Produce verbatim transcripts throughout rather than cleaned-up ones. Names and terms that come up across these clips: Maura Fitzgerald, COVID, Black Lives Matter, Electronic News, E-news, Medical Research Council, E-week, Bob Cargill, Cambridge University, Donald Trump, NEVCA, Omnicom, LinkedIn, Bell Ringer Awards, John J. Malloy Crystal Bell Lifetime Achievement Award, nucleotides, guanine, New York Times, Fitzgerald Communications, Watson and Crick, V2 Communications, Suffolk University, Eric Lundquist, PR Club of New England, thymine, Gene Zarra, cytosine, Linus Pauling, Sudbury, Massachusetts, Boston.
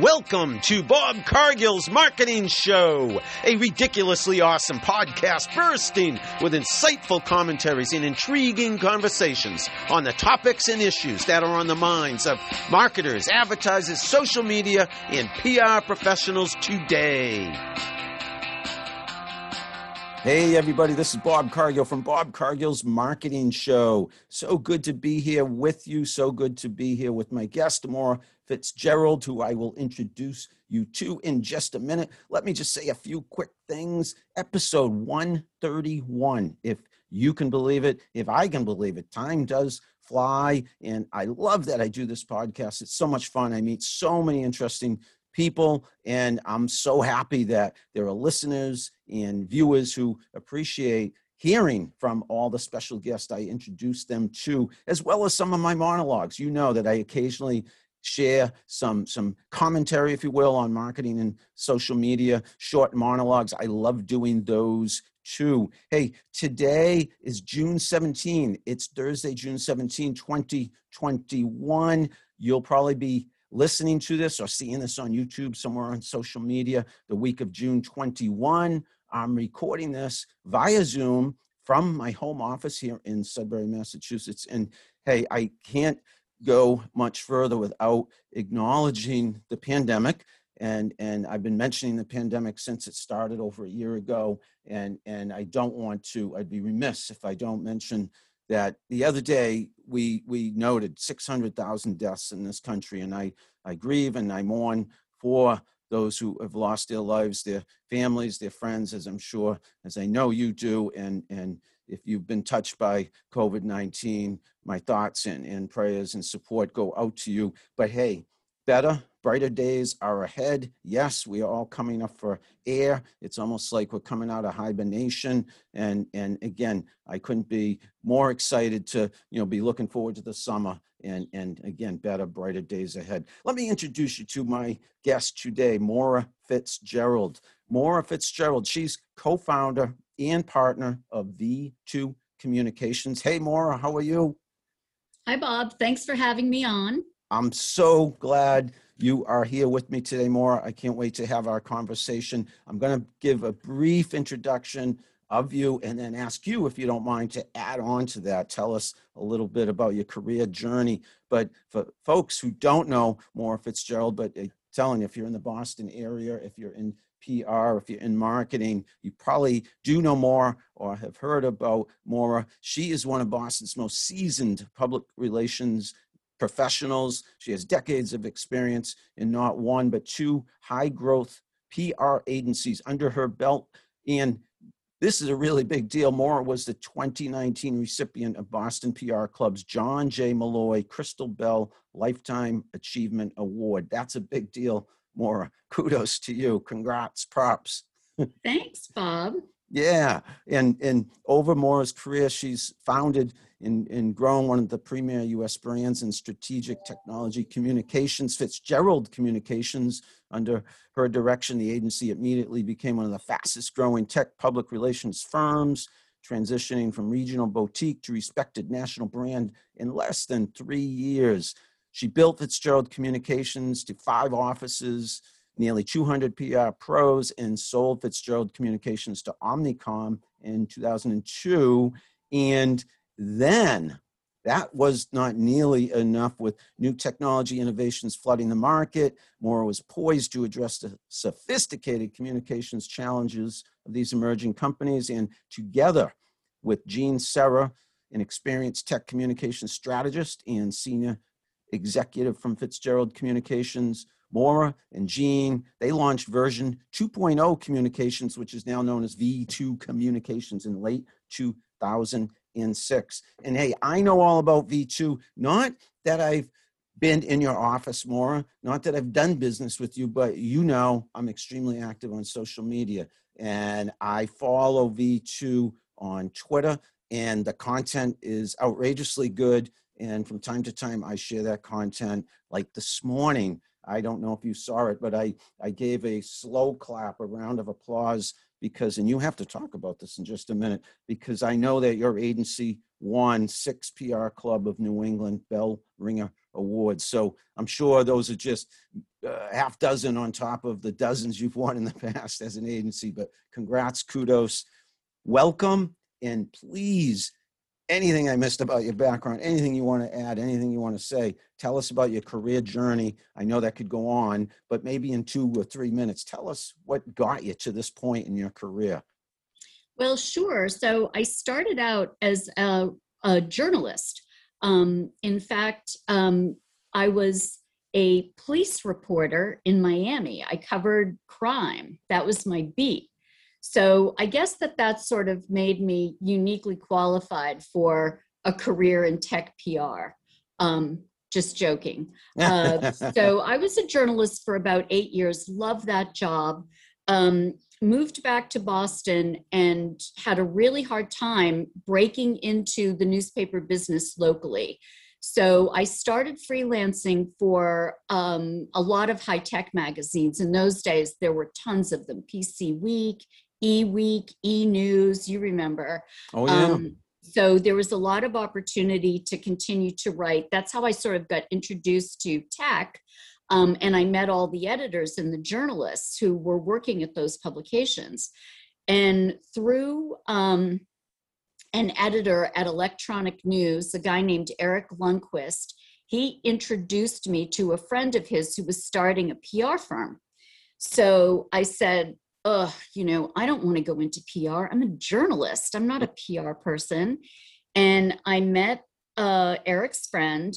Welcome to Bob Cargill's Marketing Show, a ridiculously awesome podcast bursting with insightful commentaries and intriguing conversations on the topics and issues that are on the minds of marketers, advertisers, social media, and P R professionals today. Hey, everybody, this is Bob Cargill from Bob Cargill's Marketing Show. So good to be here with you. So good to be here with my guest, Maura Fitzgerald, who I will introduce you to in just a minute. Let me just say a few quick things. Episode one thirty-one, if you can believe it, if I can believe it, time does fly. And I love that I do this podcast. It's so much fun. I meet so many interesting people, and I'm so happy that there are listeners and viewers who appreciate hearing from all the special guests I introduce them to, as well as some of my monologues. You know that I occasionally share some, some commentary, if you will, on marketing and social media, short monologues. I love doing those too. Hey, today is June seventeenth. It's Thursday, June seventeenth, twenty twenty-one. You'll probably be listening to this or seeing this on YouTube, somewhere on social media, the week of June twenty-first. I'm recording this via Zoom from my home office here in Sudbury, Massachusetts. And hey, I can't go much further without acknowledging the pandemic. And, and I've been mentioning the pandemic since it started over a year ago. And, and I don't want to, I'd be remiss if I don't mention that the other day we we noted six hundred thousand deaths in this country, and I, I grieve and I mourn for those who have lost their lives, their families, their friends, as I'm sure, as I know you do. And, and if you've been touched by COVID nineteen, my thoughts and, and prayers and support go out to you. But hey, better, brighter days are ahead. Yes, we are all coming up for air. It's almost like we're coming out of hibernation. And and again, I couldn't be more excited to, you know, be looking forward to the summer. And, and again, better, brighter days ahead. Let me introduce you to my guest today, Maura Fitzgerald. Maura Fitzgerald, she's co-founder and partner of V two Communications. Hey, Maura, how are you? Hi, Bob. Thanks for having me on. I'm so glad you are here with me today, Maura. I can't wait to have our conversation. I'm going to give a brief introduction of you and then ask you, if you don't mind, to add on to that. Tell us a little bit about your career journey. But for folks who don't know Maura Fitzgerald, but I'm telling you, if you're in the Boston area, if you're in P R, if you're in marketing, you probably do know Maura or have heard about Maura. She is one of Boston's most seasoned public relations professionals. She has decades of experience in not one, but two high growth P R agencies under her belt. And this is a really big deal. Maura was the twenty nineteen recipient of Boston P R Club's John J. Malloy Crystal Bell Lifetime Achievement Award. That's a big deal, Maura. Kudos to you. Congrats, props. Thanks, Bob. Yeah. And, and over Maura's career, she's founded In, in growing one of the premier U S brands in strategic technology communications, Fitzgerald Communications. Under her direction, the agency immediately became one of the fastest growing tech public relations firms, transitioning from regional boutique to respected national brand in less than three years. She built Fitzgerald Communications to five offices, nearly two hundred P R pros, and sold Fitzgerald Communications to Omnicom in two thousand two. And then that was not nearly enough. With new technology innovations flooding the market, Maura was poised to address the sophisticated communications challenges of these emerging companies. And together with Gene Zarra, an experienced tech communications strategist and senior executive from Fitzgerald Communications, Maura and Gene, they launched version two point oh communications, which is now known as V two Communications, in late two thousand eight. In six. And hey, I know all about V two. Not that I've been in your office, Maura, not that I've done business with you, but you know I'm extremely active on social media, and I follow V two on Twitter, and the content is outrageously good. And from time to time, I share that content. Like this morning, I don't know if you saw it, but I, I gave a slow clap, a round of applause, because, and you have to talk about this in just a minute, because I know that your agency won six P R Club of New England Bell Ringer awards. So I'm sure those are just a half dozen on top of the dozens you've won in the past as an agency, but congrats, kudos, welcome, and please, anything I missed about your background, anything you want to add, anything you want to say, tell us about your career journey. I know that could go on, but maybe in two or three minutes, tell us what got you to this point in your career. Well, sure. So I started out as a, a journalist. Um, in fact, um, I was a police reporter in Miami. I covered crime. That was my beat. So I guess that that sort of made me uniquely qualified for a career in tech P R. Um, just joking. Uh, so I was a journalist for about eight years, loved that job, um, moved back to Boston and had a really hard time breaking into the newspaper business locally. So I started freelancing for um, a lot of high-tech magazines. In those days, there were tons of them, P C Week, E-week, E-news, you remember. Oh, yeah. Um, so there was a lot of opportunity to continue to write. That's how I sort of got introduced to tech. Um, and I met all the editors and the journalists who were working at those publications. And through um, an editor at Electronic News, a guy named Eric Lundquist, he introduced me to a friend of his who was starting a P R firm. So I said, oh, you know, I don't want to go into P R. I'm a journalist. I'm not a P R person. And I met uh, Eric's friend,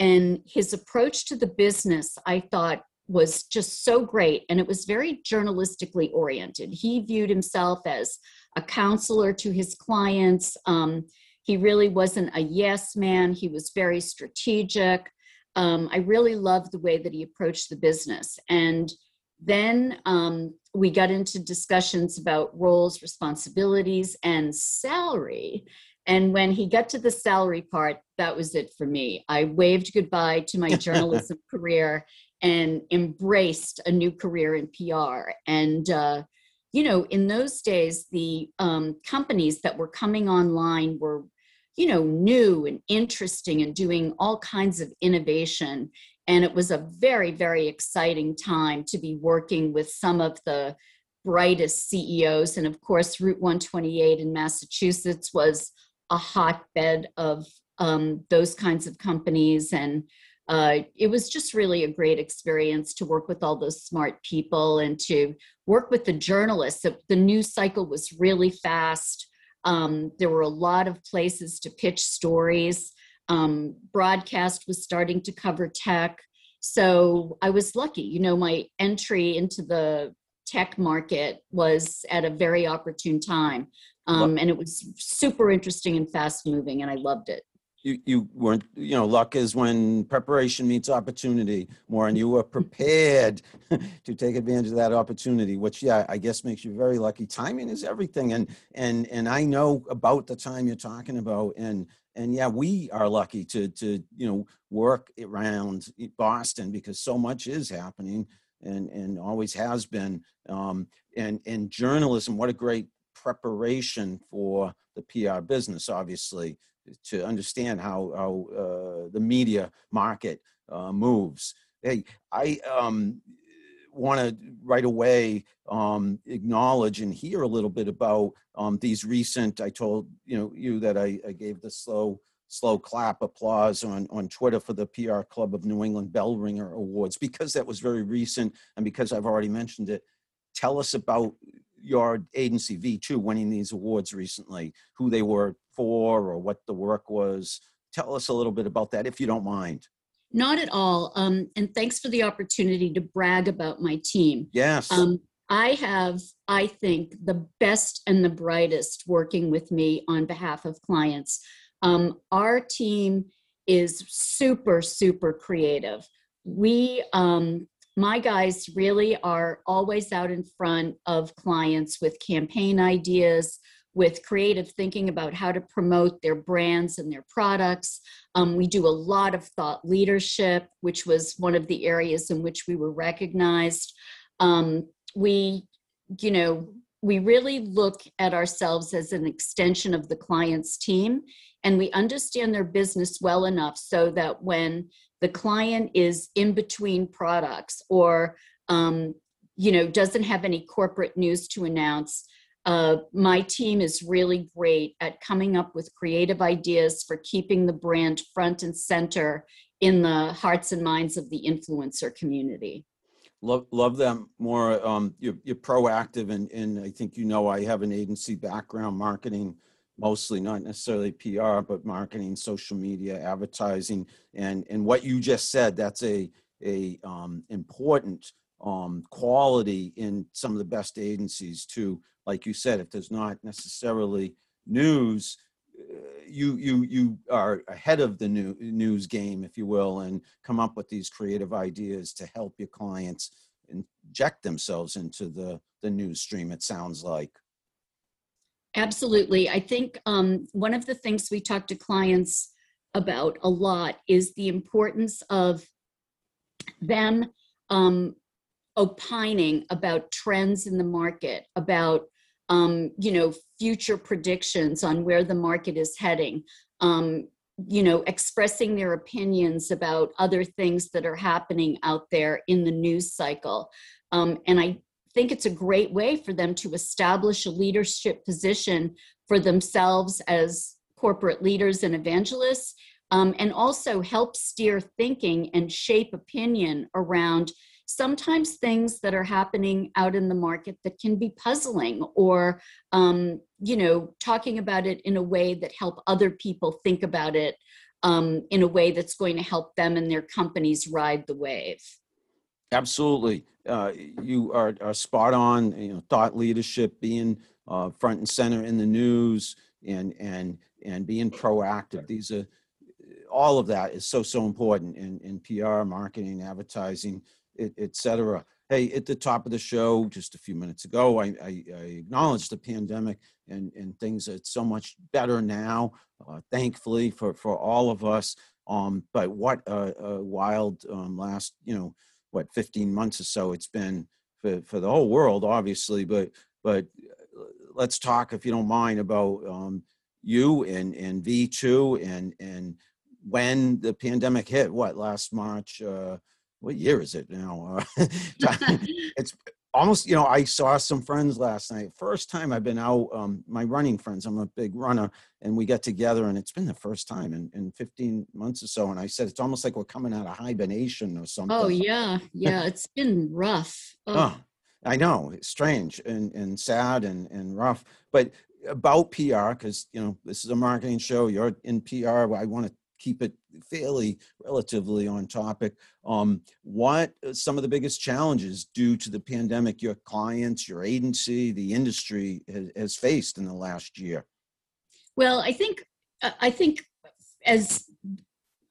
and his approach to the business, I thought, was just so great. And it was very journalistically oriented. He viewed himself as a counselor to his clients. Um, he really wasn't a yes man. He was very strategic. Um, I really loved the way that he approached the business. And then um, we got into discussions about roles, responsibilities, and salary. And when he got to the salary part, that was it for me. I waved goodbye to my journalism career and embraced a new career in P R. And, uh, you know, in those days, the um, companies that were coming online were, you know, new and interesting and doing all kinds of innovation. And it was a very, very exciting time to be working with some of the brightest C E Os. And of course, Route one twenty-eight in Massachusetts was a hotbed of um, those kinds of companies. And uh, it was just really a great experience to work with all those smart people and to work with the journalists. The news cycle was really fast. Um, there were a lot of places to pitch stories. Um, broadcast was starting to cover tech. So I was lucky, you know, my entry into the tech market was at a very opportune time. Um, and it was super interesting and fast moving, and I loved it. You, you weren't, you know, luck is when preparation meets opportunity, Maura, and you were prepared to take advantage of that opportunity, which, yeah, I guess makes you very lucky. Timing is everything. And, and, and I know about the time you're talking about, and, and yeah, we are lucky to, to, you know, work around Boston because so much is happening and, and always has been. Um, and, and journalism, what a great preparation for the P R business, obviously, to understand how, how uh, the media market uh, moves. Hey, I um, want to right away um, acknowledge and hear a little bit about um, these recent, I told you know you that I, I gave the slow slow clap applause on, on Twitter for the P R Club of New England Bell Ringer Awards, because that was very recent and because I've already mentioned it. Tell us about your agency, V two, winning these awards recently, who they were for or what the work was. Tell us a little bit about that, if you don't mind. Not at all. Um, and thanks for the opportunity to brag about my team. Yes. Um, I have, I think, the best and the brightest working with me on behalf of clients. Um, our team is super, super creative. We, um, my guys really are always out in front of clients with campaign ideas, with creative thinking about how to promote their brands and their products. Um, we do a lot of thought leadership, which was one of the areas in which we were recognized. Um, we, you know, we really look at ourselves as an extension of the client's team, and we understand their business well enough so that when the client is in between products or um, you know, doesn't have any corporate news to announce, uh, my team is really great at coming up with creative ideas for keeping the brand front and center in the hearts and minds of the influencer community. Love, love them more. Um, you're, you're proactive, and, and I think, you know, I have an agency background, marketing, mostly not necessarily P R, but marketing, social media, advertising, and and what you just said, that's a a um, important um, quality in some of the best agencies too. Like you said, if there's not necessarily news, you you you are ahead of the new news game, if you will, and come up with these creative ideas to help your clients inject themselves into the the news stream, it sounds like. Absolutely. I think um, one of the things we talk to clients about a lot is the importance of them um, opining about trends in the market, about, um, you know, future predictions on where the market is heading, um, you know, expressing their opinions about other things that are happening out there in the news cycle. Um, and I think it's a great way for them to establish a leadership position for themselves as corporate leaders and evangelists, um, and also help steer thinking and shape opinion around sometimes things that are happening out in the market that can be puzzling, or, um, you know, talking about it in a way that help other people think about it um, in a way that's going to help them and their companies ride the wave. Absolutely. Uh, you are, are spot on, you know, thought leadership, being uh, front and center in the news, and and and being proactive. These are, all of that is so, so important in, in P R, marketing, advertising, et, et cetera. Hey, at the top of the show, just a few minutes ago, I, I, I acknowledged the pandemic, and, and things are so much better now, uh, thankfully for, for all of us. Um, but what a, a wild um, last, you know, what, fifteen months or so it's been for, for the whole world, obviously, but but let's talk, if you don't mind, about um, you and, and V two and and when the pandemic hit, what, last March, uh, what year is it now? Uh, it's almost, you know, I saw some friends last night. First time I've been out, um, my running friends, I'm a big runner, and we got together, and it's been the first time in, in fifteen months or so. And I said, it's almost like we're coming out of hibernation or something. Oh yeah. Yeah. It's been rough. Oh. Oh, I know, it's strange and, and sad and, and rough, but about P R, cause you know, this is a marketing show, you're in P R. I want to keep it fairly relatively on topic. Um, what are some of the biggest challenges due to the pandemic your clients, your agency, the industry has, has faced in the last year? Well, I think I think as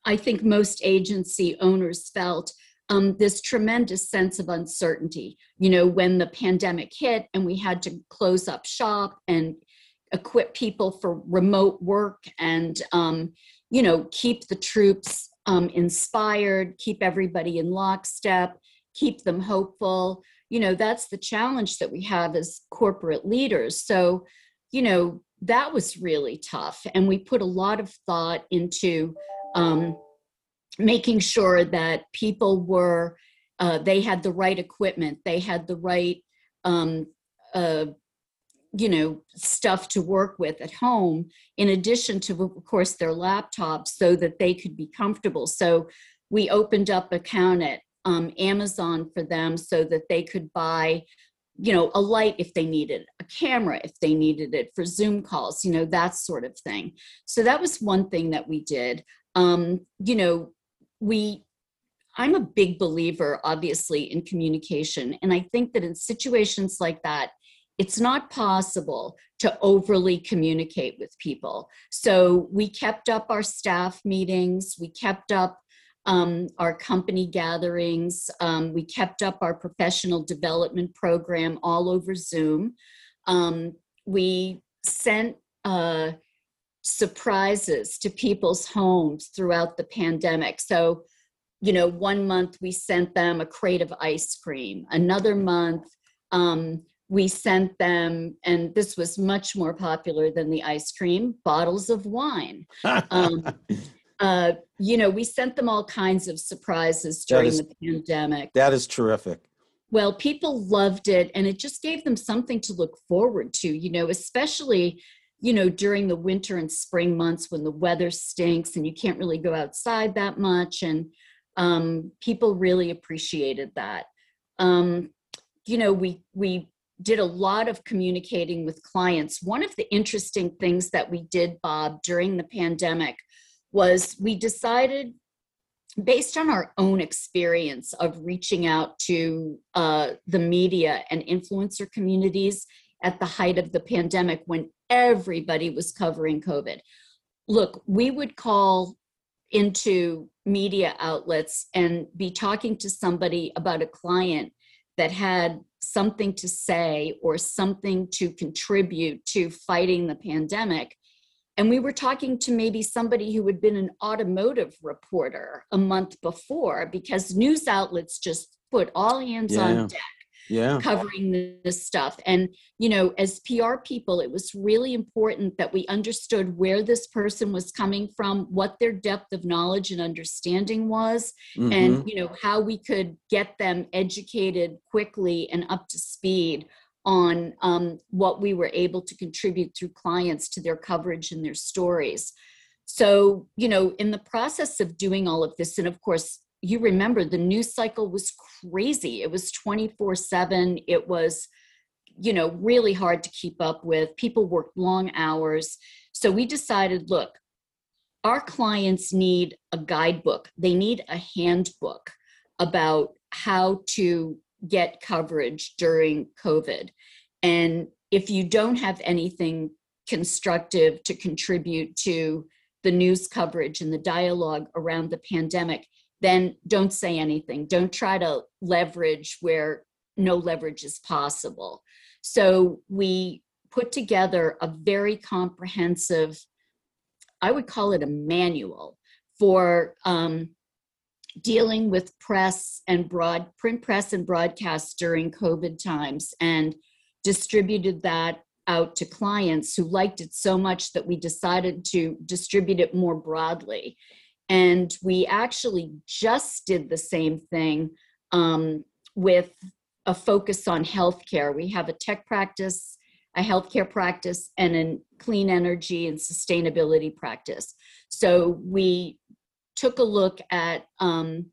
I think most agency owners felt, um, this tremendous sense of uncertainty. You know, when the pandemic hit and we had to close up shop and equip people for remote work, and um, you know, keep the troops um, inspired, keep everybody in lockstep, keep them hopeful. You know, that's the challenge that we have as corporate leaders. So, you know, that was really tough. And we put a lot of thought into um, making sure that people were, uh, they had the right equipment, they had the right, um, uh, you know, stuff to work with at home, in addition to, of course, their laptops, so that they could be comfortable. So we opened up account at um, Amazon for them so that they could buy, you know, a light if they needed, a camera if they needed it for Zoom calls, you know, that sort of thing. So that was one thing that we did. Um, you know, we, I'm a big believer, obviously, in communication. And I think that in situations like that, it's not possible to overly communicate with people. So we kept up our staff meetings, we kept up um, our company gatherings, um, we kept up our professional development program all over Zoom. Um, we sent uh, surprises to people's homes throughout the pandemic. So, you know, one month we sent them a crate of ice cream, another month, um, we sent them, and this was much more popular than the ice cream, bottles of wine. um, uh, you know, we sent them all kinds of surprises during is, the pandemic. That is terrific. Well, people loved it, and it just gave them something to look forward to, you know, especially, you know, during the winter and spring months when the weather stinks and you can't really go outside that much. And um, people really appreciated that. Um, you know, we, we, did a lot of communicating with clients. One of the interesting things that we did, Bob, during the pandemic was we decided, based on our own experience of reaching out to uh, the media and influencer communities at the height of the pandemic when everybody was covering COVID. Look, we would call into media outlets and be talking to somebody about a client that had something to say or something to contribute to fighting the pandemic. And we were talking to maybe somebody who had been an automotive reporter a month before, because news outlets just put all hands yeah. on deck yeah. covering this stuff. And, you know, as P R people, it was really important that we understood where this person was coming from, what their depth of knowledge and understanding was, mm-hmm. and, you know, how we could get them educated quickly and up to speed on um, what we were able to contribute through clients to their coverage and their stories. So, you know, in the process of doing all of this, and of course, you remember the news cycle was crazy. It was twenty-four seven. It was, you know, really hard to keep up with. People worked long hours. So we decided, look, our clients need a guidebook. They need a handbook about how to get coverage during COVID. And if you don't have anything constructive to contribute to the news coverage and the dialogue around the pandemic, then don't say anything. Don't try to leverage where no leverage is possible. So we put together a very comprehensive, I would call it a manual for um, dealing with press and broad print press and broadcast during COVID times, and distributed that out to clients who liked it so much that we decided to distribute it more broadly. And we actually just did the same thing um, with a focus on healthcare. We have a tech practice, a healthcare practice, and a clean energy and sustainability practice. So we took a look at, um,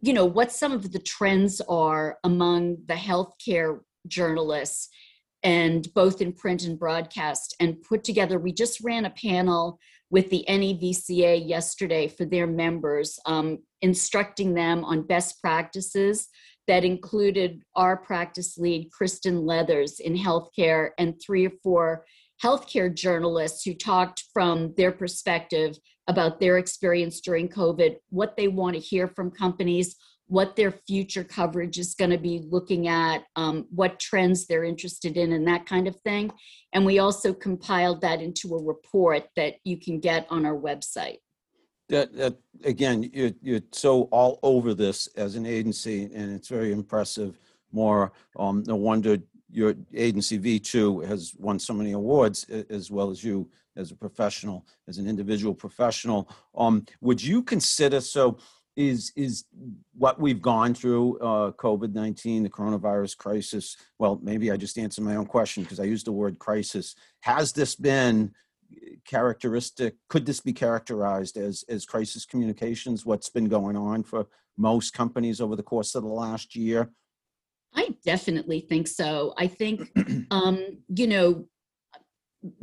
you know, what some of the trends are among the healthcare journalists, and both in print and broadcast, and put together. We just ran a panel with the N E V C A yesterday for their members, um, instructing them on best practices that included our practice lead, Kristen Leathers, in healthcare, and three or four healthcare journalists who talked from their perspective about their experience during COVID, what they want to hear from companies, what their future coverage is going to be looking at, um, what trends they're interested in, and that kind of thing. And we also compiled that into a report that you can get on our website. That, that again, you're, you're so all over this as an agency, and it's very impressive, Maura. Um, no wonder your agency V two has won so many awards, as well as you as a professional, as an individual professional. Um, would you consider, so is is what we've gone through, uh, COVID nineteen, the coronavirus crisis, well, maybe I just answered my own question because I used the word crisis. Has this been characteristic, could this be characterized as, as crisis communications, what's been going on for most companies over the course of the last year? I definitely think so. I think, um, you know,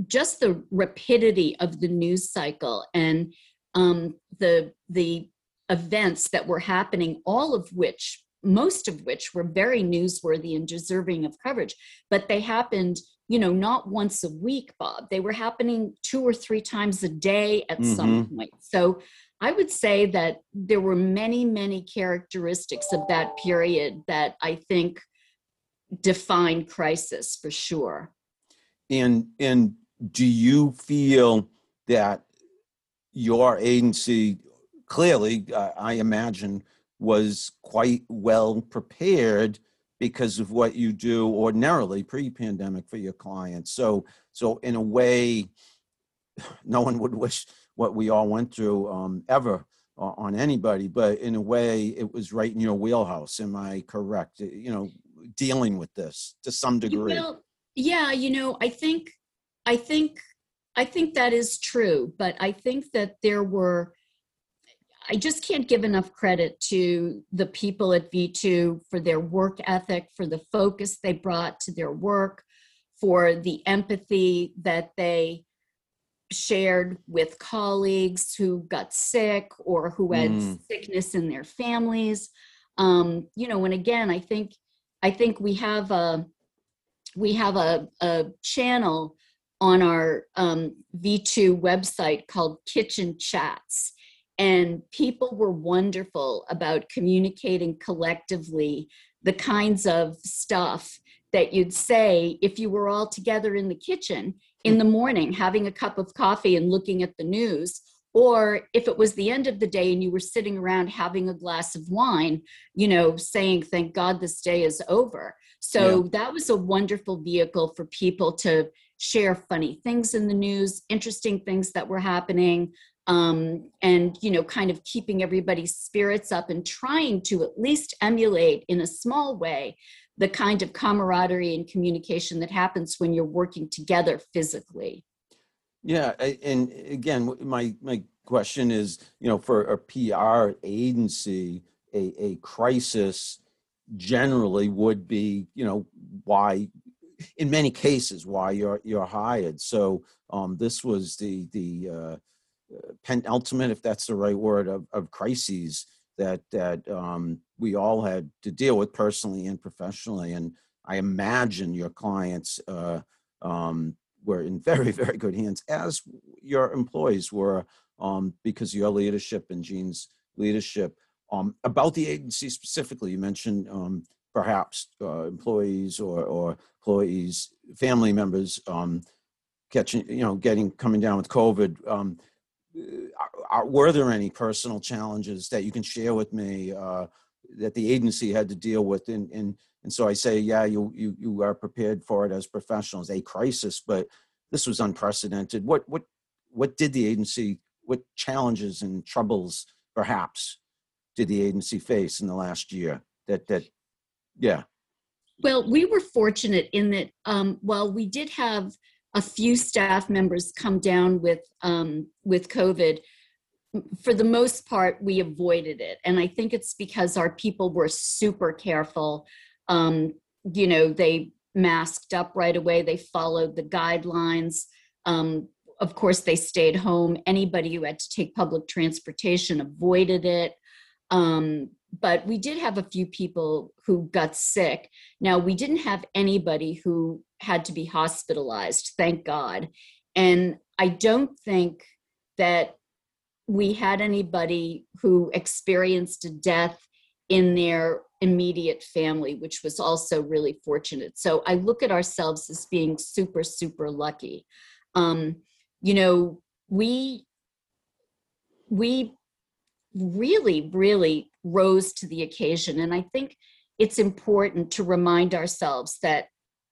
just the rapidity of the news cycle and um, the the events that were happening, all of which, most of which were very newsworthy and deserving of coverage, but they happened, you know, not once a week, Bob. They were happening two or three times a day at mm-hmm. some point. So I would say that there were many, many characteristics of that period that I think define crisis for sure. And, and do you feel that your agency, clearly, I imagine, was quite well prepared because of what you do ordinarily pre-pandemic for your clients. So, so in a way, no one would wish what we all went through um, ever uh, on anybody, but in a way it was right in your wheelhouse. Am I correct? You know, dealing with this to some degree. Well, yeah, you know, I think, I think, I think that is true, but I think that there were, I just can't give enough credit to the people at V two for their work ethic, for the focus they brought to their work, for the empathy that they shared with colleagues who got sick or who had mm. sickness in their families. Um, you know, and again, I think I think we have a we have a, a channel on our um, V two website called Kitchen Chats. And people were wonderful about communicating collectively the kinds of stuff that you'd say if you were all together in the kitchen in the morning, having a cup of coffee and looking at the news, or if it was the end of the day and you were sitting around having a glass of wine, you know, saying, thank God this day is over. So yeah. That was a wonderful vehicle for people to share funny things in the news, interesting things that were happening, Um, and, you know, kind of keeping everybody's spirits up and trying to at least emulate in a small way the kind of camaraderie and communication that happens when you're working together physically. Yeah. And again, my, my question is, you know, for a P R agency, a, a crisis generally would be, you know, why in many cases, why you're, you're hired. So um, this was the, the, uh, Uh, penultimate, if that's the right word, of, of crises that that um, we all had to deal with personally and professionally. And I imagine your clients uh, um, were in very, very good hands, as your employees were, um, because of your leadership and Gene's leadership. Um, about the agency specifically, you mentioned um, perhaps uh, employees or, or employees, family members um, catching, you know, getting coming down with COVID. Um, Are, were there any personal challenges that you can share with me uh, that the agency had to deal with? And and and so I say, yeah, you you you are prepared for it as professionals, a crisis, but this was unprecedented. What what what did the agency? What challenges and troubles, perhaps, did the agency face in the last year? That that, yeah. Well, we were fortunate in that um, while we did have a few staff members come down with um, with COVID, for the most part, we avoided it. And I think it's because our people were super careful. Um, you know, they masked up right away. They followed the guidelines. Um, of course, they stayed home. Anybody who had to take public transportation avoided it. Um, but we did have a few people who got sick. Now, we didn't have anybody who had to be hospitalized, thank God. And I don't think that we had anybody who experienced a death in their immediate family, which was also really fortunate. So I look at ourselves as being super, super lucky. Um, you know, we, we, really, really rose to the occasion. And I think it's important to remind ourselves that,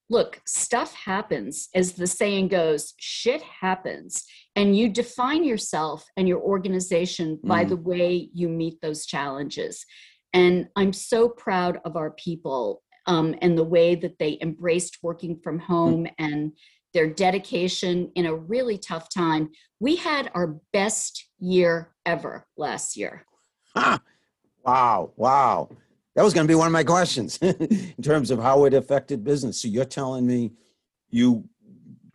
look, stuff happens. As the saying goes, shit happens. And you define yourself and your organization by mm. the way you meet those challenges. And I'm so proud of our people um, and the way that they embraced working from home mm. and their dedication in a really tough time. We had our best year ever last year. Huh. Wow. Wow. That was going to be one of my questions in terms of how it affected business. So you're telling me you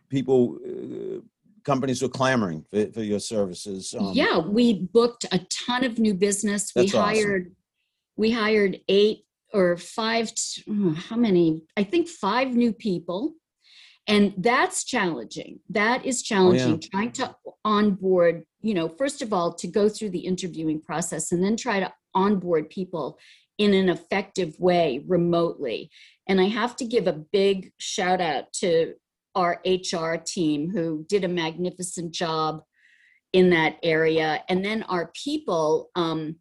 people, uh, companies were clamoring for, for your services. Um, yeah. We booked a ton of new business. We hired, awesome. we hired eight or five, how many, I think five new people. And that's challenging. That is challenging, oh, yeah. trying to onboard, you know, first of all, to go through the interviewing process and then try to onboard people in an effective way remotely. And I have to give a big shout out to our H R team who did a magnificent job in that area. And then our people, um,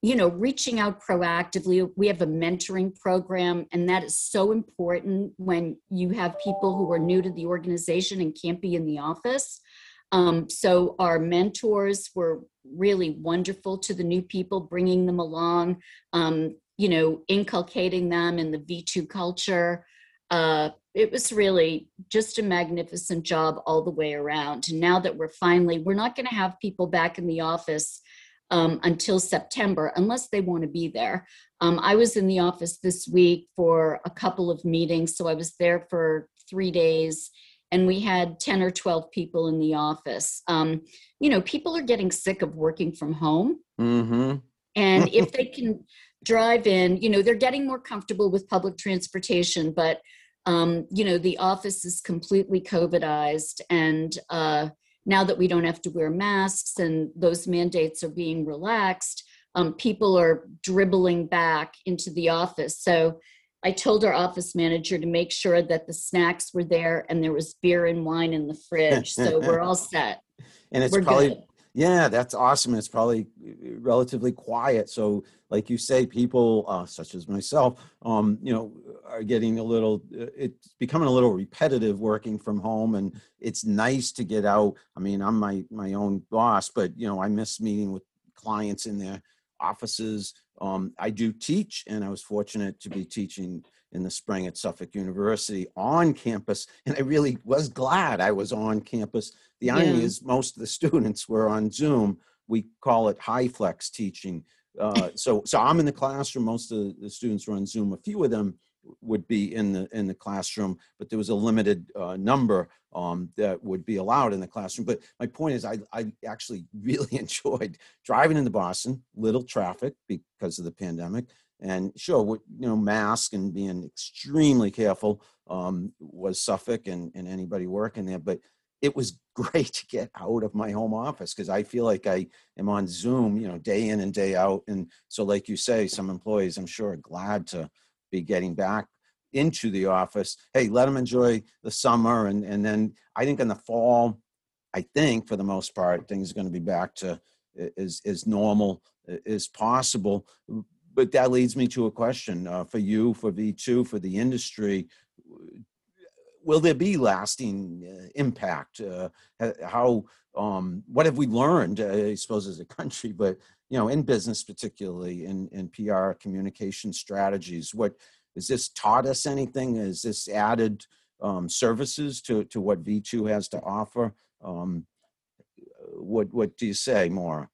you know, reaching out proactively. We have a mentoring program, and that is so important when you have people who are new to the organization and can't be in the office. Um, so our mentors were really wonderful to the new people, bringing them along, um, you know, inculcating them in the V two culture. Uh, it was really just a magnificent job all the way around. And now that we're finally, we're not going to have people back in the office Um, until September, unless they want to be there. Um, I was in the office this week for a couple of meetings, so I was there for three days, and we had ten or twelve people in the office. Um, you know, people are getting sick of working from home. Mm-hmm. And if they can drive in, you know, they're getting more comfortable with public transportation, but, um, you know, the office is completely COVIDized, and, uh, now that we don't have to wear masks and those mandates are being relaxed, um, people are dribbling back into the office. So I told our office manager to make sure that the snacks were there and there was beer and wine in the fridge. So we're all set. And it's we're probably, good. Yeah, that's awesome. It's probably relatively quiet. So like you say, people uh, such as myself, um, you know, are getting a little, it's becoming a little repetitive working from home, and it's nice to get out. I mean, I'm my, my own boss, but you know, I miss meeting with clients in their offices. Um, I do teach, and I was fortunate to be teaching in the spring at Suffolk University on campus. And I really was glad I was on campus. The irony yeah. is most of the students were on Zoom. We call it high flex teaching. Uh, so, so I'm in the classroom. Most of the students were on Zoom. A few of them would be in the in the classroom, but there was a limited uh, number um, that would be allowed in the classroom. But my point is, I, I actually really enjoyed driving into Boston, little traffic because of the pandemic, and sure, with, you know, mask and being extremely careful um, was Suffolk and, and anybody working there. But it was great to get out of my home office because I feel like I am on Zoom, you know, day in and day out. And so, like you say, some employees, I'm sure, are glad to be getting back into the office. Hey, let them enjoy the summer. And, and then I think in the fall, I think for the most part, things are going to be back to as, as normal as possible. But that leads me to a question uh, for you, for V two, for the industry. Will there be lasting uh, impact? Uh, how? Um, what have we learned, I suppose, as a country, but you know, in business particularly, in, in P R communication strategies? What has this taught us anything? Has this added um, services to, to what V two has to offer? Um, what What do you say, Maura?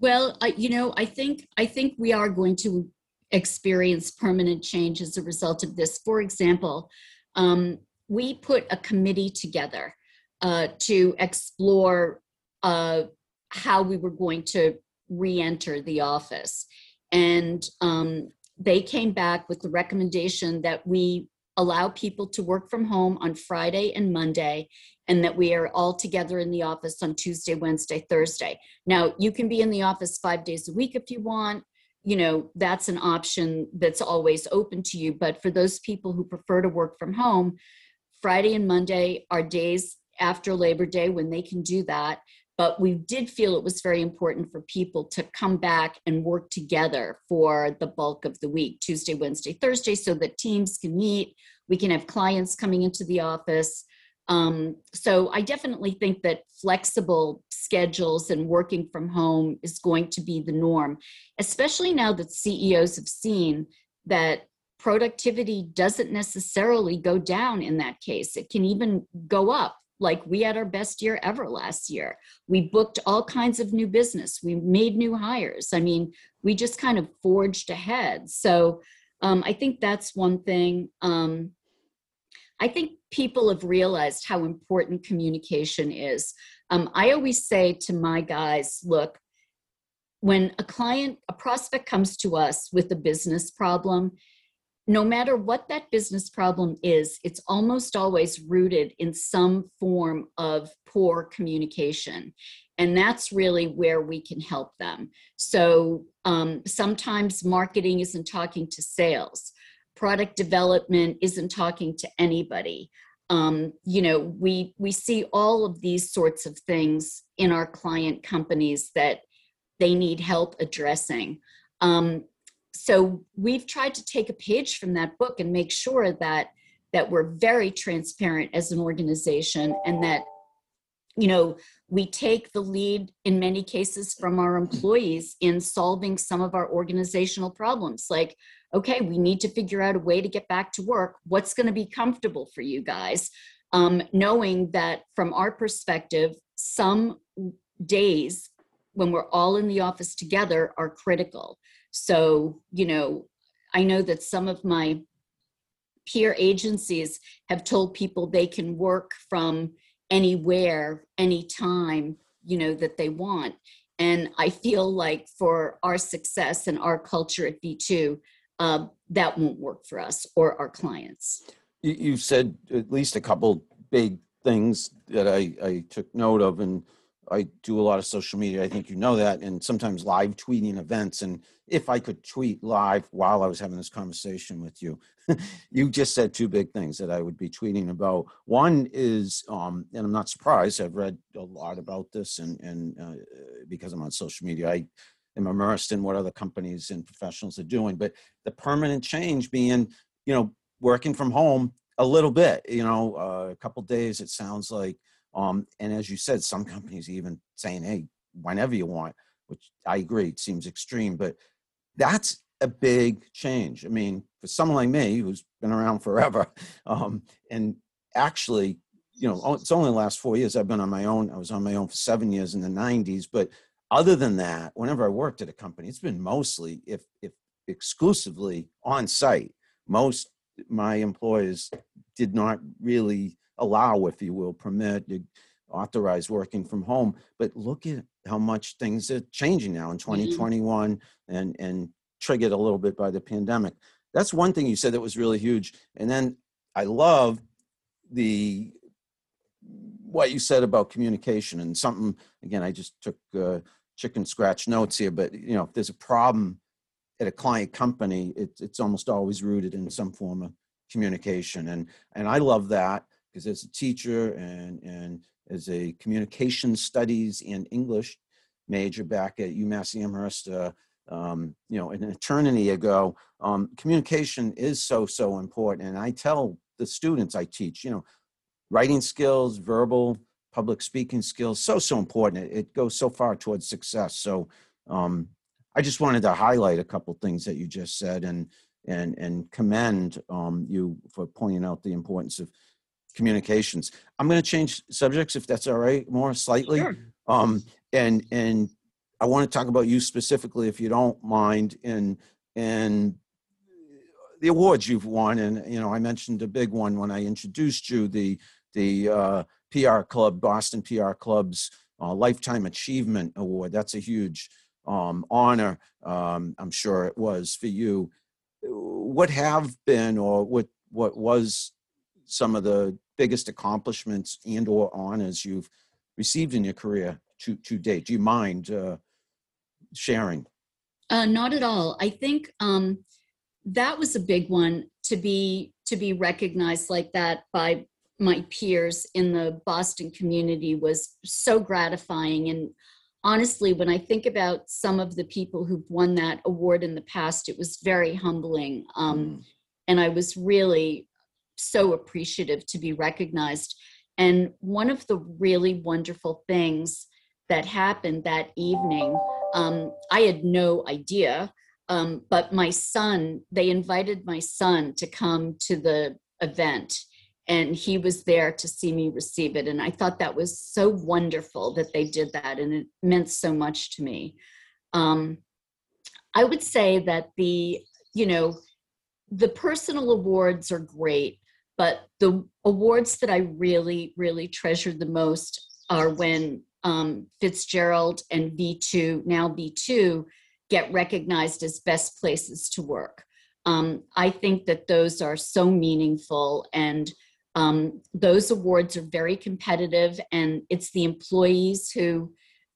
Well, I, you know, I think I think we are going to experience permanent change as a result of this. For example, Um, we put a committee together uh, to explore uh, how we were going to re-enter the office. And um, they came back with the recommendation that we allow people to work from home on Friday and Monday, and that we are all together in the office on Tuesday, Wednesday, Thursday. Now, you can be in the office five days a week if you want. You know, that's an option that's always open to you. But for those people who prefer to work from home, Friday and Monday are days after Labor Day when they can do that. But we did feel it was very important for people to come back and work together for the bulk of the week, Tuesday, Wednesday, Thursday, so that teams can meet. We can have clients coming into the office. Um, so I definitely think that flexible schedules and working from home is going to be the norm, especially now that C E Os have seen that productivity doesn't necessarily go down in that case. It can even go up. Like, we had our best year ever last year. We booked all kinds of new business. We made new hires. I mean, we just kind of forged ahead. So um, I think that's one thing. Um, I think people have realized how important communication is. Um, I always say to my guys, look, when a client, a prospect comes to us with a business problem, no matter what that business problem is, it's almost always rooted in some form of poor communication. And that's really where we can help them. So um, sometimes marketing isn't talking to sales. Product development isn't talking to anybody. Um, you know, we we see all of these sorts of things in our client companies that they need help addressing. Um, so we've tried to take a page from that book and make sure that that we're very transparent as an organization, and that, you know, we take the lead in many cases from our employees in solving some of our organizational problems. Like, okay, we need to figure out a way to get back to work. What's going to be comfortable for you guys? Um, knowing that from our perspective, some days when we're all in the office together are critical. So, you know, I know that some of my peer agencies have told people they can work from anywhere, anytime, you know, that they want. And I feel like for our success and our culture at V two, uh, that won't work for us or our clients. You've said at least a couple big things that I, I took note of, and I do a lot of social media. I think you know that, and sometimes live tweeting events. And if I could tweet live while I was having this conversation with you, you just said two big things that I would be tweeting about. One is, um, and I'm not surprised, I've read a lot about this, and and uh, because I'm on social media, I am immersed in what other companies and professionals are doing. But the permanent change being, you know, working from home a little bit, you know, uh, a couple days, it sounds like. Um, and as you said, some companies even saying, hey, whenever you want, which I agree, it seems extreme, but that's a big change. I mean, for someone like me who's been around forever, um, and actually, you know, it's only the last four years I've been on my own. I was on my own for seven years in the nineties. But other than that, whenever I worked at a company, it's been mostly, if, if exclusively on site. Most my employers did not really allow, if you will, permit, you authorize working from home. But look at how much things are changing now in twenty twenty-one, mm-hmm. and, and triggered a little bit by the pandemic. That's one thing you said that was really huge. And then I love the, what you said about communication, and something, again, I just took uh, chicken scratch notes here, but you know, if there's a problem at a client company, it, it's almost always rooted in some form of communication. And, and I love that. Because as a teacher and, and as a communication studies and English major back at UMass Amherst, uh, um, you know, an eternity ago, um, communication is so, so important. And I tell the students I teach, you know, writing skills, verbal, public speaking skills, so, so important. It, it goes so far towards success. So um, I just wanted to highlight a couple things that you just said, and, and, and commend um, you for pointing out the importance of communications. I'm going to change subjects, if that's all right, more slightly. Sure. Um, and and I want to talk about you specifically, if you don't mind, and and the awards you've won. And you know, I mentioned a big one when I introduced you, the the uh, P R Club, Boston P R Club's uh, Lifetime Achievement Award. That's a huge um, honor. Um, I'm sure it was for you. What have been, or what what was, some of the biggest accomplishments and or honors you've received in your career to, to date? Do you mind uh, sharing? Uh, not at all. I think um, that was a big one, to be to be recognized like that by my peers in the Boston community was so gratifying. And honestly, when I think about some of the people who've won that award in the past, it was very humbling. Um, mm. And I was really so appreciative to be recognized. And one of the really wonderful things that happened that evening, um, I had no idea, um, but my son, they invited my son to come to the event, and he was there to see me receive it. And I thought that was so wonderful that they did that, and it meant so much to me. Um, I would say that the, you know, the personal awards are great, but the awards that I really, really treasured the most are when um, Fitzgerald and V two, now V two, get recognized as best places to work. Um, I think that those are so meaningful, and um, those awards are very competitive, and it's the employees who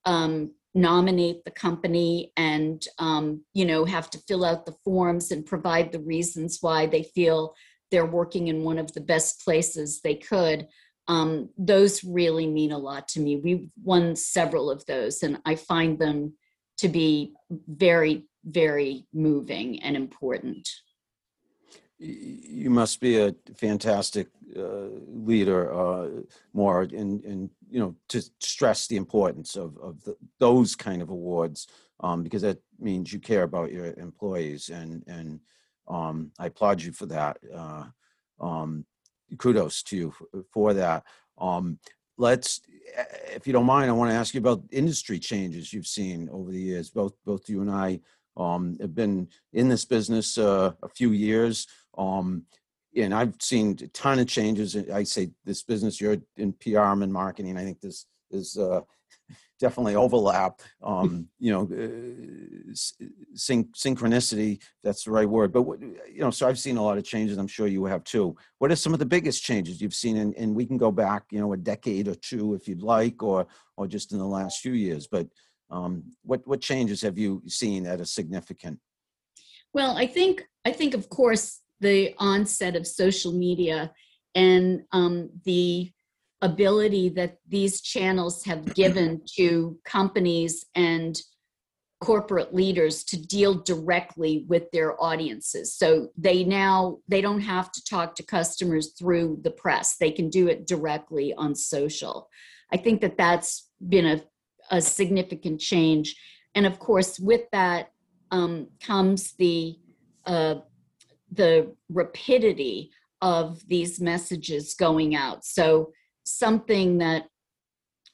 um, nominate the company and, um, you know, have to fill out the forms and provide the reasons why they feel they're working in one of the best places they could. Um, those really mean a lot to me. We've won several of those, and I find them to be very very moving and important. You must be a fantastic uh, leader, uh, Maura, and, and you know, to stress the importance of, of the, those kind of awards, um, because that means you care about your employees, and and um, I applaud you for that. Uh, um, kudos to you for, for that. Um, let's, if you don't mind, I want to ask you about industry changes you've seen over the years. Both both you and I um, have been in this business uh, a few years. Um, and I've seen a ton of changes. I say this business, you're in P R, I'm in marketing. I think this is uh, definitely overlap, um, you know, uh, syn- synchronicity, that's the right word. But, what, you know, so I've seen a lot of changes. I'm sure you have too. What are some of the biggest changes you've seen? And, and we can go back, you know, a decade or two if you'd like, or or just in the last few years. But um, what, what changes have you seen that are significant? Well, I think, I think, of course, the onset of social media and um, the ability that these channels have given to companies and corporate leaders to deal directly with their audiences. So they now, they don't have to talk to customers through the press. They can do it directly on social. I think that that's been a, a significant change. And of course, with that um, comes the uh, the rapidity of these messages going out. So something that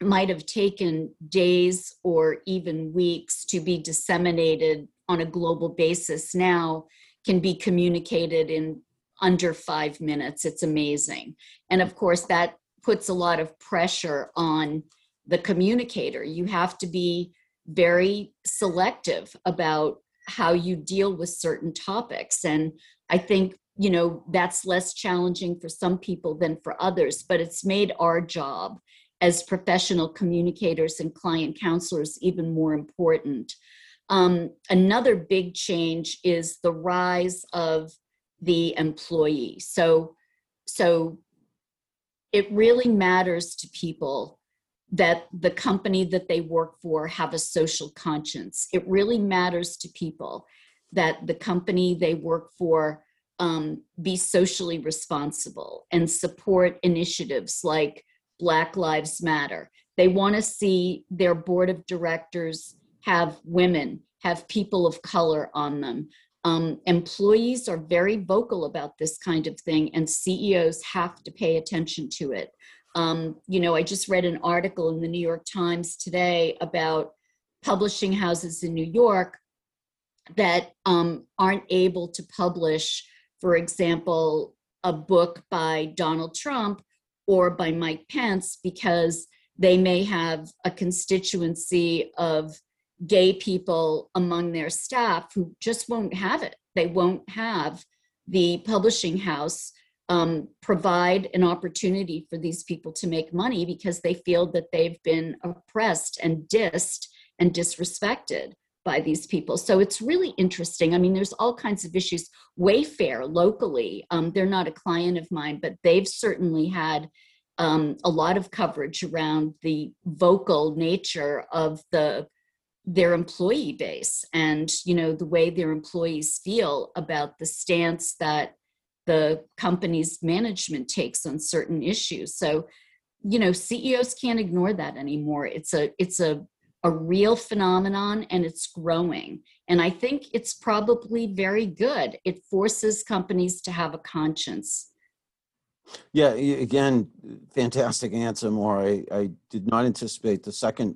might have taken days or even weeks to be disseminated on a global basis now can be communicated in under five minutes. It's amazing. And of course, that puts a lot of pressure on the communicator. You have to be very selective about how you deal with certain topics. And I think, you know, that's less challenging for some people than for others, but it's made our job as professional communicators and client counselors even more important. Um, another big change is the rise of the employee. So, so it really matters to people that the company that they work for have a social conscience. It really matters to people that the company they work for um, be socially responsible and support initiatives like Black Lives Matter. They want to see their board of directors have women, have people of color on them. Um, employees are very vocal about this kind of thing, and C E Os have to pay attention to it. Um, you know, I just read an article in the New York Times today about publishing houses in New York that um, aren't able to publish, for example, a book by Donald Trump or by Mike Pence because they may have a constituency of gay people among their staff who just won't have it. They won't have the publishing house Um, provide an opportunity for these people to make money because they feel that they've been oppressed and dissed and disrespected by these people. So it's really interesting. I mean, there's all kinds of issues. Wayfair locally, um, they're not a client of mine, but they've certainly had um, a lot of coverage around the vocal nature of the their employee base and, you know, the way their employees feel about the stance that the company's management takes on certain issues. So, you know, C E Os can't ignore that anymore. It's a it's a, a real phenomenon and it's growing. And I think it's probably very good. It forces companies to have a conscience. Yeah, again, fantastic answer, Maura. I, I did not anticipate the second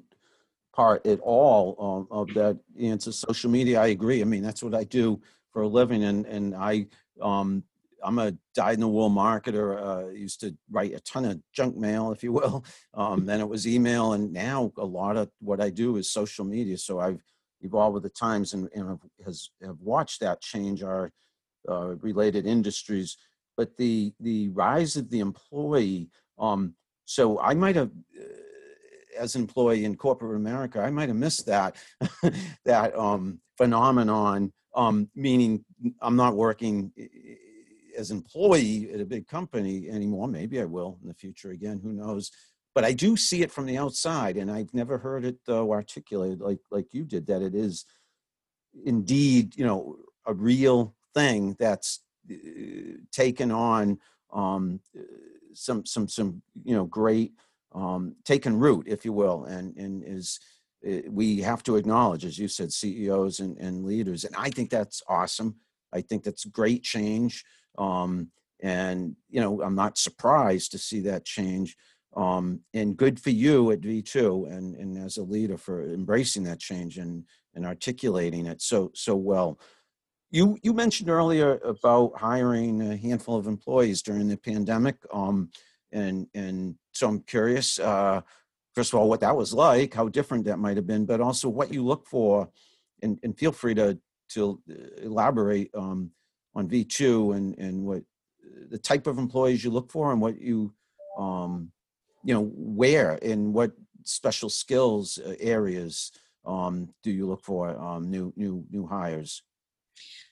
part at all um, of that answer. Social media, I agree. I mean, that's what I do for a living, and and I um I'm a dyed-in-the-wool marketer. I uh, used to write a ton of junk mail, if you will. Um, then it was email, and now a lot of what I do is social media. So I've evolved with the times and, and has, have watched that change our uh, related industries. But the the rise of the employee, um, so I might have, uh, as an employee in corporate America, I might have missed that, that um, phenomenon, um, meaning I'm not working as an employee at a big company anymore. Maybe I will in the future again, who knows, but I do see it from the outside, and I've never heard it though articulated like, like you did, that it is indeed, you know, a real thing that's uh, taken on um, some, some, some, you know, great, um, taken root, if you will, and, and is, uh, we have to acknowledge, as you said, C E Os and, and leaders. And I think that's awesome. I think that's great change. Um, and, you know, I'm not surprised to see that change. Um, and good for you at V two and, and as a leader for embracing that change and, and articulating it so, so well. You, you mentioned earlier about hiring a handful of employees during the pandemic. Um, and, and so I'm curious, uh, first of all, what that was like, how different that might've been, but also what you look for, and, and feel free to, to elaborate um, on V two and, and what the type of employees you look for and what you, um, you know, where and what special skills areas um, do you look for um, new new new hires?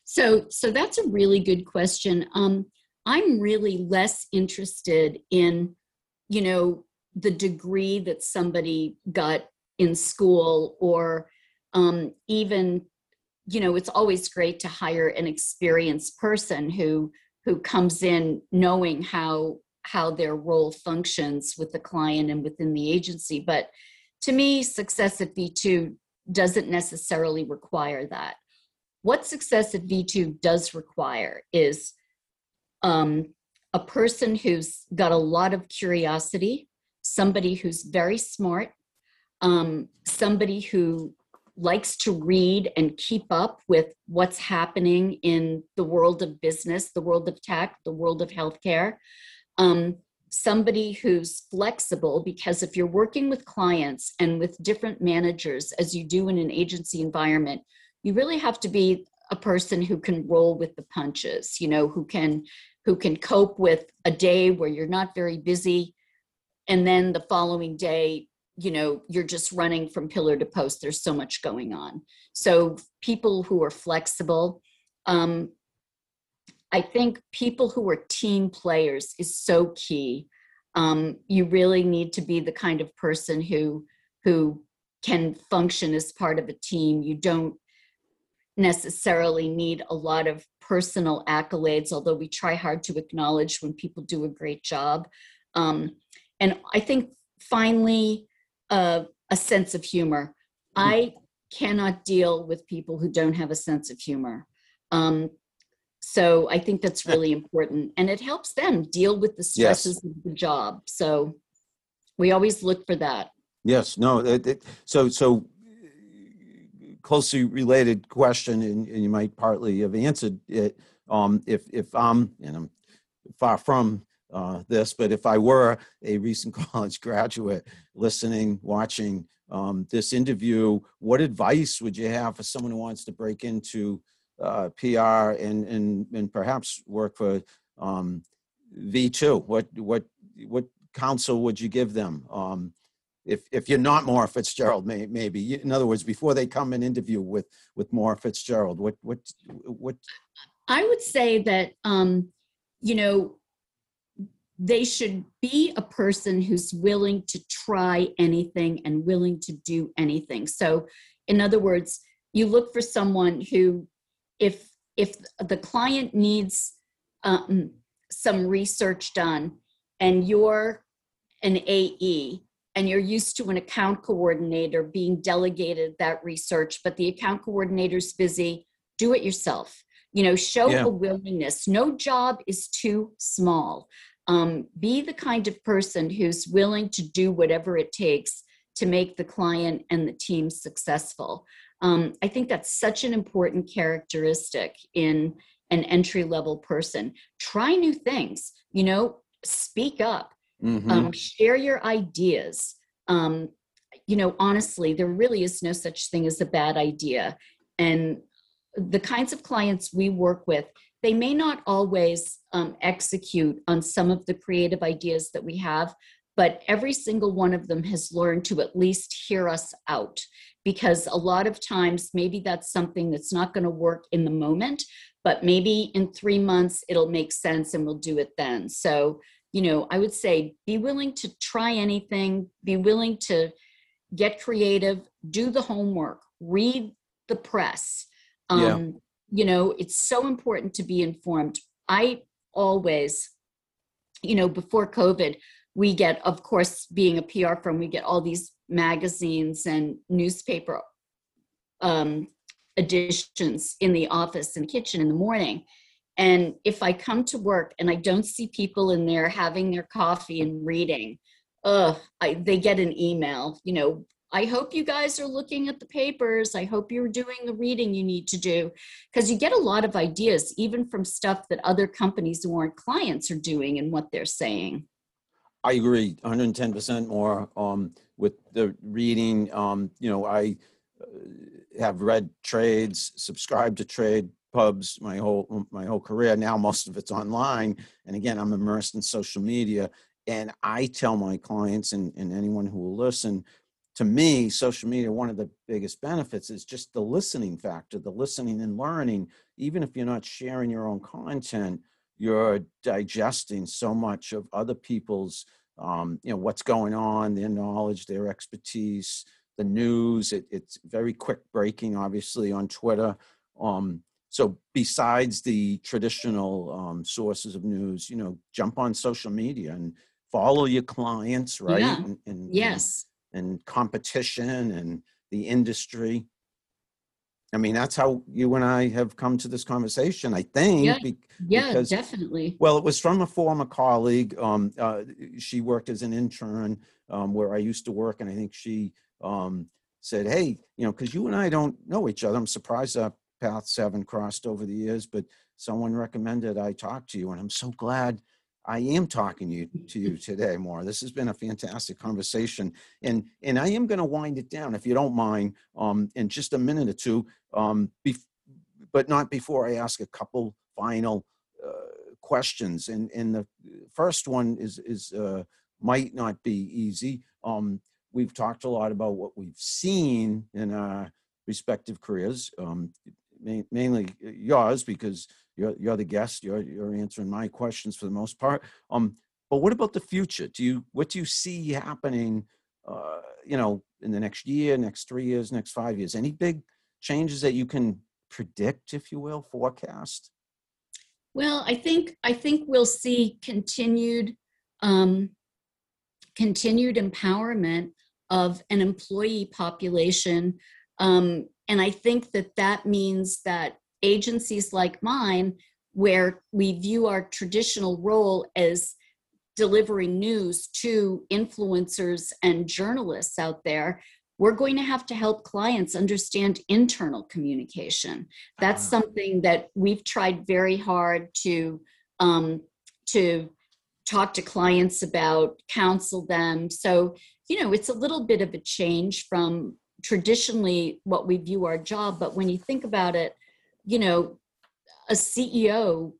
So, so that's a really good question. Um, I'm really less interested in, you know, the degree that somebody got in school or um, even, you know, it's always great to hire an experienced person who who comes in knowing how. how their role functions with the client and within the agency. But to me, success at V two doesn't necessarily require that. What success at V two does require is um, a person who's got a lot of curiosity, somebody who's very smart, um, somebody who likes to read and keep up with what's happening in the world of business, the world of tech, the world of healthcare. Um, somebody who's flexible, because if you're working with clients and with different managers, as you do in an agency environment, you really have to be a person who can roll with the punches, you know, who can, who can cope with a day where you're not very busy. And then the following day, you know, you're just running from pillar to post. There's so much going on. So people who are flexible, um, I think people who are team players is so key. Um, you really need to be the kind of person who, who can function as part of a team. You don't necessarily need a lot of personal accolades, although we try hard to acknowledge when people do a great job. Um, and I think finally, uh, a sense of humor. I cannot deal with people who don't have a sense of humor. Um, So I think that's really important, and it helps them deal with the stresses yes. of the job. So we always look for that. Yes, no, it, it, so so closely related question, and, and you might partly have answered it. Um, if, if I'm, and I'm far from uh, this, but if I were a recent college graduate listening, watching um, this interview, what advice would you have for someone who wants to break into Uh, P R and, and and perhaps work for um, V two. What what what counsel would you give them um, if if you're not Maura Fitzgerald? May, maybe in other words, before they come and interview with with Maura Fitzgerald, what what what? I would say that um, you know they should be a person who's willing to try anything and willing to do anything. So, in other words, you look for someone who If if the client needs um, some research done and you're an A E and you're used to an account coordinator being delegated that research, but the account coordinator's busy, do it yourself. You know, show yeah. a willingness. No job is too small. Um, be the kind of person who's willing to do whatever it takes to make the client and the team successful. Um, I think that's such an important characteristic in an entry-level person. Try new things, you know, speak up, mm-hmm. um, share your ideas. Um, you know, honestly, there really is no such thing as a bad idea. And the kinds of clients we work with, they may not always um, execute on some of the creative ideas that we have, but every single one of them has learned to at least hear us out. Because a lot of times, maybe that's something that's not going to work in the moment, but maybe in three months, it'll make sense and we'll do it then. So, you know, I would say be willing to try anything, be willing to get creative, do the homework, read the press, Um, yeah. You know, it's so important to be informed. I always, you know, before COVID, we get, of course, being a P R firm, we get all these magazines and newspaper um, editions in the office and kitchen in the morning. And if I come to work and I don't see people in there having their coffee and reading, ugh, I, they get an email, you know, I hope you guys are looking at the papers. I hope you're doing the reading you need to do, because you get a lot of ideas, even from stuff that other companies who aren't clients are doing and what they're saying. I agree one hundred ten percent more um, with the reading. Um, you know, I have read trades, subscribed to trade pubs my whole my whole career. Now most of it's online. And again, I'm immersed in social media. And I tell my clients and, and anyone who will listen, to me, social media, one of the biggest benefits is just the listening factor, the listening and learning. Even if you're not sharing your own content, you're digesting so much of other people's, um, you know, what's going on, their knowledge, their expertise, the news. It, it's very quick breaking, obviously, on Twitter. Um, so besides the traditional um, sources of news, you know, jump on social media and follow your clients, right? Yeah. And, and, yes. And, and competition and the industry. I mean, that's how you and I have come to this conversation, I think. Yeah, be- yeah because, definitely. Well, it was from a former colleague. Um, uh, she worked as an intern um, where I used to work. And I think she um, said, hey, you know, because you and I don't know each other. I'm surprised our paths haven't crossed over the years, but someone recommended I talk to you. And I'm so glad I am talking to you, to you today, Maura. This has been a fantastic conversation. And and I am going to wind it down, if you don't mind, um, in just a minute or two, um, bef- but not before I ask a couple final uh, questions. And and the first one is, is uh, might not be easy. Um, we've talked a lot about what we've seen in our respective careers, um, ma- mainly yours, because You're, you're the guest. You're you're answering my questions for the most part. Um, but what about the future? Do you what do you see happening? Uh, you know, in the next year, next three years, next five years? Any big changes that you can predict, if you will, forecast? Well, I think I think we'll see continued um, continued empowerment of an employee population, um, and I think that that means that agencies like mine, where we view our traditional role as delivering news to influencers and journalists out there, we're going to have to help clients understand internal communication. That's uh-huh. something that we've tried very hard to, um, to talk to clients about, counsel them. So, you know, it's a little bit of a change from traditionally what we view our job. But when you think about it, you know, a C E O,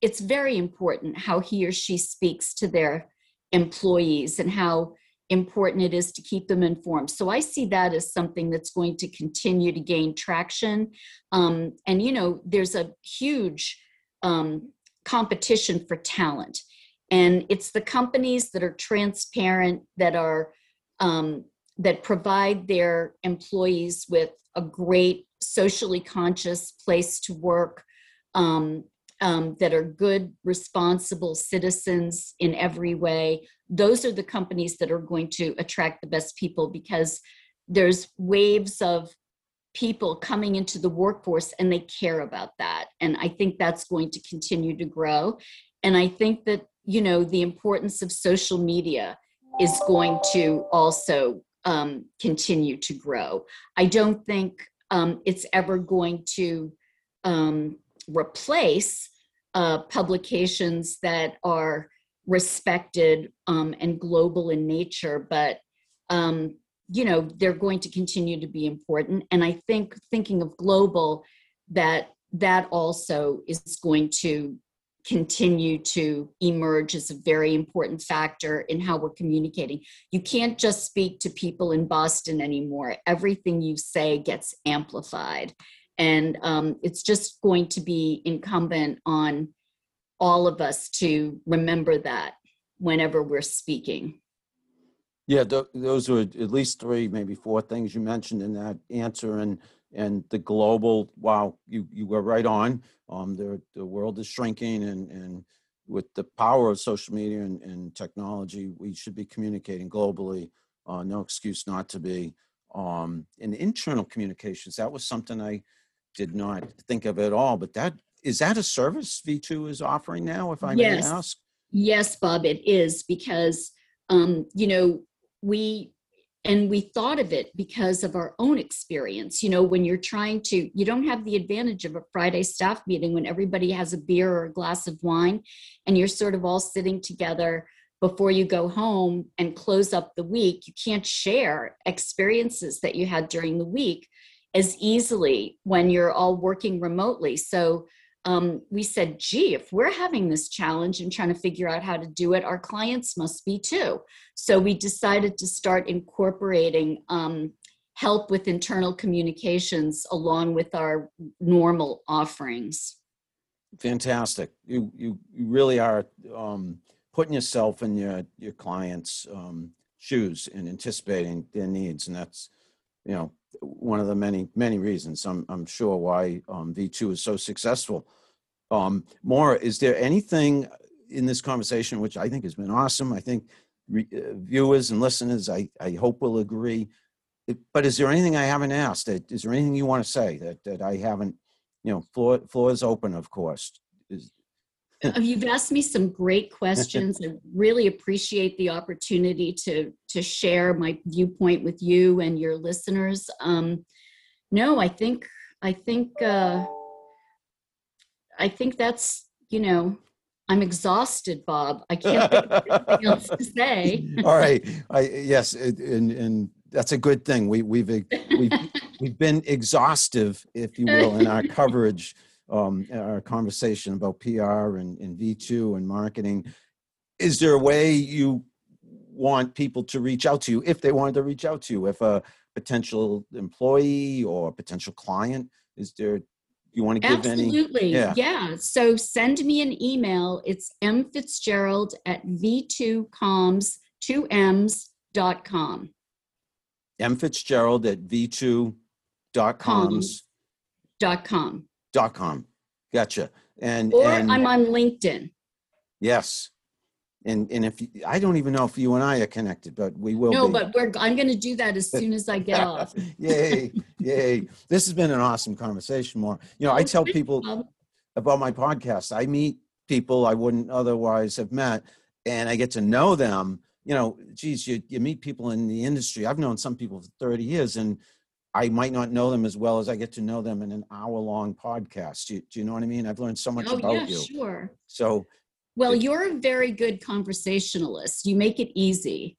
it's very important how he or she speaks to their employees and how important it is to keep them informed. So I see that as something that's going to continue to gain traction. Um, and, you know, there's a huge um, competition for talent. And it's the companies that are transparent, that are um, that provide their employees with a great socially conscious place to work, um, um, that are good, responsible citizens in every way. Those are the companies that are going to attract the best people, because there's waves of people coming into the workforce and they care about that. And I think that's going to continue to grow. And I think that, you know, the importance of social media is going to also um, continue to grow. I don't think Um, it's ever going to um, replace uh, publications that are respected um, and global in nature, but, um, you know, they're going to continue to be important. And I think thinking of global, that that also is going to continue to emerge as a very important factor in how we're communicating. You can't just speak to people in Boston anymore. Everything you say gets amplified. And um, it's just going to be incumbent on all of us to remember that whenever we're speaking. Yeah, th- those were at least three, maybe four things you mentioned in that answer. And and the global, wow, you, you were right on. Um, the, the world is shrinking, and, and with the power of social media and, and technology, we should be communicating globally. Uh, no excuse not to be. Um, and internal communications, that was something I did not think of at all, but that, is that a service V two is offering now, if I may yes. ask? Yes, Bob, it is, because, um, you know, we, and we thought of it because of our own experience. You know, when you're trying to, you don't have the advantage of a Friday staff meeting when everybody has a beer or a glass of wine, and you're sort of all sitting together before you go home and close up the week. You can't share experiences that you had during the week as easily when you're all working remotely. So um, we said, gee, if we're having this challenge and trying to figure out how to do it, our clients must be too. So we decided to start incorporating um, help with internal communications along with our normal offerings. Fantastic. You you, you really are um, putting yourself in your, your clients' um, shoes and anticipating their needs. And that's, you know, one of the many, many reasons I'm, I'm sure why um, V two is so successful. Um, Maura, is there anything in this conversation, which I think has been awesome? I think re- uh, viewers and listeners, I, I hope will agree. It, but is there anything I haven't asked? Is there anything you want to say that, that I haven't, you know, floor, floor is open, of course. Is, You've asked me some great questions. I really appreciate the opportunity to, to share my viewpoint with you and your listeners. Um, no, I think, I think, uh, I think that's, you know, I'm exhausted, Bob. I can't think of anything else to say. All right. I, yes. And, and that's a good thing. We, we've, we've, we've been exhaustive, if you will, in our coverage. Um, our conversation about P R and, and V two and marketing. Is there a way you want people to reach out to you if they wanted to reach out to you, if a potential employee or a potential client? Is there, you want to give Absolutely. any? Absolutely, yeah. yeah. So send me an email. It's mfitzgerald at v2coms, two M's, dot com. mfitzgerald at v2 dot coms. Dot com. Dot com. Gotcha. And or and, I'm on LinkedIn. Yes. And and if you, I don't even know if you and I are connected, but we will. No, be. but we're I'm gonna do that as soon as I get off. Yay, yay. This has been an awesome conversation, Maura. You know, I tell people about my podcast. I meet people I wouldn't otherwise have met, and I get to know them. You know, geez, you, you meet people in the industry. I've known some people for thirty years, and I might not know them as well as I get to know them in an hour-long podcast. Do you, do you know what I mean? I've learned so much oh, about yeah, you. Sure. So, well, it, you're a very good conversationalist. You make it easy.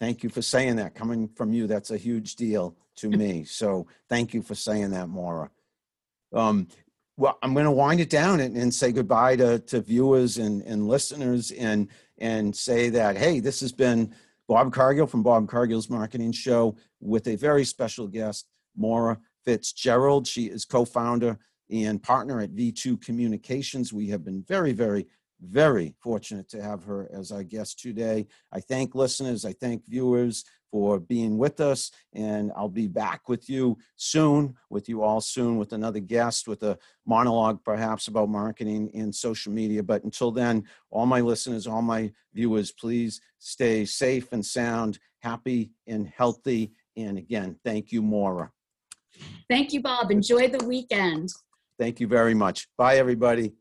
Thank you for saying that. Coming from you, that's a huge deal to me. So thank you for saying that, Maura. Um, well, I'm going to wind it down and, and say goodbye to, to viewers and, and listeners and, and say that, hey, this has been Bob Cargill from Bob Cargill's Marketing Show with a very special guest, Maura Fitzgerald. She is co-founder and partner at V two Communications. We have been very, very, very fortunate to have her as our guest today. I thank listeners, I thank viewers for being with us, and I'll be back with you soon, with you all soon, with another guest, with a monologue perhaps about marketing and social media. But until then, all my listeners, all my viewers, please stay safe and sound, happy and healthy. And again, thank you, Maura. Thank you, Bob. Enjoy the weekend. Thank you very much. Bye, everybody.